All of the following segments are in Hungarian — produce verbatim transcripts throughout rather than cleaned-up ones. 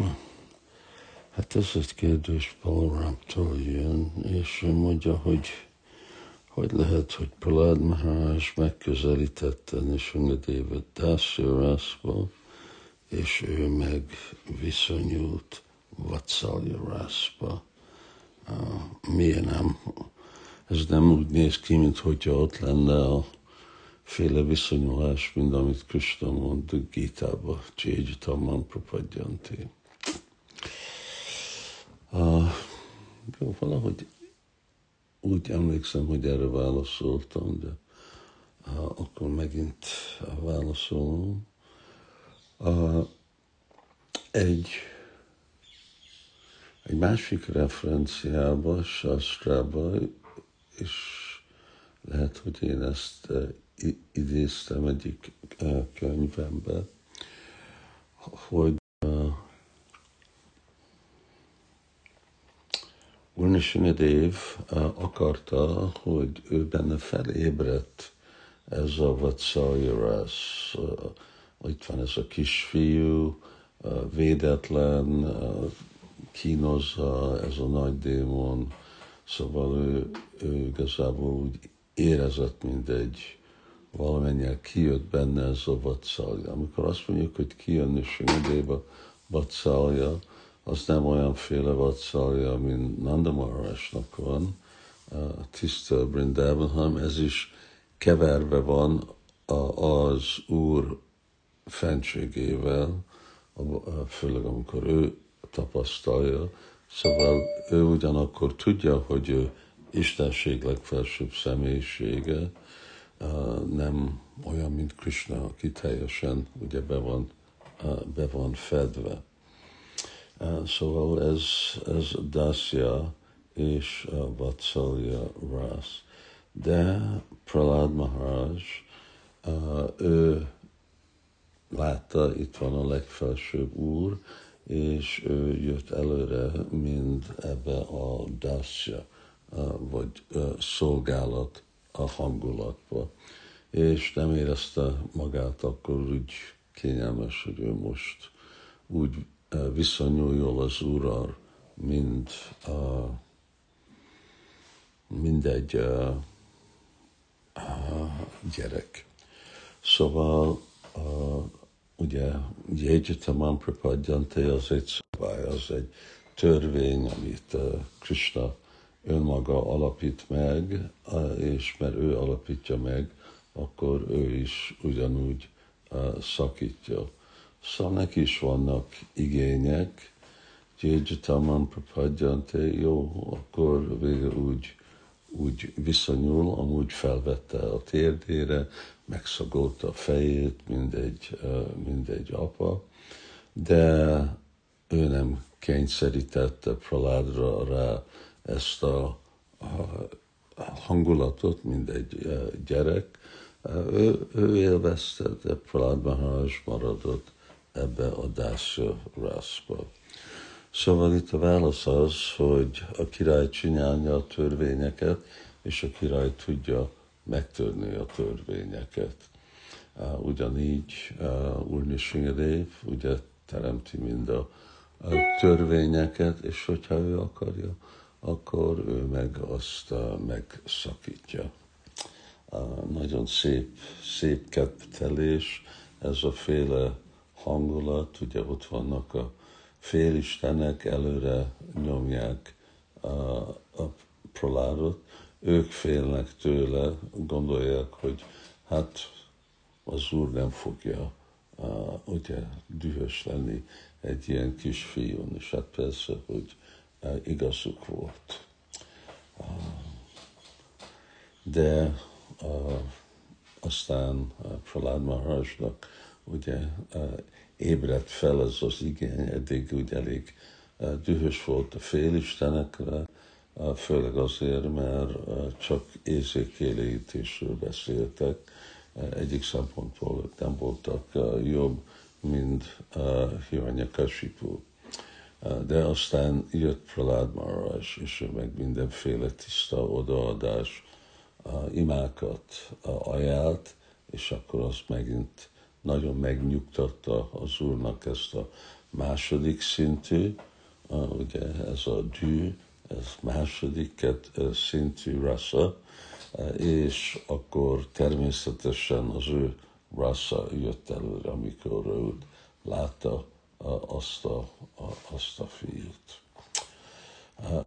Kṛṣṇa. Hát ez egy kérdés, Param Rámtól jön, és ő mondja, hogy hogy lehet, hogy Prahlāda Mahārāja megközelítette Nṛsiṁha Deva Dászja-rászba, és ő meg viszonyult Vatszalya-rászba. Uh, miért nem? Ez nem úgy néz ki, mint hogyha ott lenne a féle viszonyulás, mint amit Kṛṣṇa mond Gītāba, Cségyutamman prapadyanti. Uh, jó, valahogy úgy emlékszem, hogy erre válaszoltam, de uh, akkor megint válaszolom. Uh, egy, egy másik referenciába, Shastrába, és lehet, hogy én ezt uh, idéztem egyik uh, könyvembe, hogy uh, Nṛsiṁha Deva uh, akarta, hogy ő benne felébredt ez a Vatszalya-rász. Uh, itt van ez a kisfiú, uh, védetlen, uh, kínozza, ez a nagy démon. Szóval ő, ő igazából úgy érezett, mint egy valamennyire kijött benne ez a Vatszalya. Amikor azt mondjuk, hogy kijön Nṛsiṁha Deva Vatszalya, az nem olyanféle Vatszalya, mint Nanda Maharajnak van, tiszta Vrindavan, hanem ez is keverve van az Úr fentségével, főleg amikor ő tapasztalja. Szóval ő ugyanakkor tudja, hogy ő Istenség legfelsőbb személyisége, nem olyan, mint Kṛṣṇa, aki teljesen ugye be van, be van fedve. Szóval ez, ez Dasya és Vatszalya-rász. De Prahlāda Mahārāj, ő látta, itt van a legfelsőbb Úr, és ő jött előre mind ebbe a Dasya, vagy szolgálat a hangulatba. És nem érezte magát akkor úgy kényelmes, hogy ő most úgy viszonyuljon az Úrral, mint mindegy a, a gyerek. Szóval a, ugye Jegyutamman prapadyanti az egy szabály, az egy törvény, amit Kṛṣṇa önmaga alapít meg, és mert ő alapítja meg, akkor ő is ugyanúgy szakítja. Szóval neki is vannak igények, Jegyutamman prapadyanti, jó, akkor végül úgy, úgy viszonyul, amúgy felvette a térdére, megszagolta a fejét, mindegy, mindegy apa, de ő nem kényszerítette Prahládra rá ezt a, a hangulatot, mindegy gyerek. Ő, ő élvezte, de Prahlāda Mahārāj maradott ebbe a Dasya-rászba. Szóval itt a válasz az, hogy a király csinálja a törvényeket, és a király tudja megtörni a törvényeket. Ugyanígy Úr Nṛsiṁha Deva ugye teremti mind a törvényeket, és hogyha ő akarja, akkor ő meg azt megszakítja. Nagyon szép, szép kettelés, ez a féle hangulat, ugye ott vannak a félistenek, előre nyomják a, a Prahládot, ők félnek tőle, gondolják, hogy hát az Úr nem fogja a, ugye dühös lenni egy ilyen kis fiún, és hát persze, hogy a, igazuk volt. A, de a, aztán Prahlāda Mahārājnak ugye a, ébredt fel ez az igény, eddig úgy elég dühös volt a félistenekre, főleg azért, mert csak érzékelésről beszéltek. Egyik szempontból nem voltak jobb, mint Hiraṇya Kaśipu. De aztán jött Prahlāda Mahārāj, és ő meg mindenféle tiszta odaadás imákat ajánlt, és akkor azt megint nagyon megnyugtatta az Úrnak ezt a második szintű, ugye ez a dű, ez második szintű rasa, és akkor természetesen az ő rasa jött előre, amikor ő látta azt a, azt a fiút.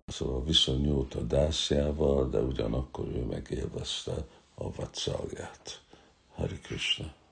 Szóval viszonyult a dászjával, de ugyanakkor ő megélvezte a vatszálját. Hari Krishna.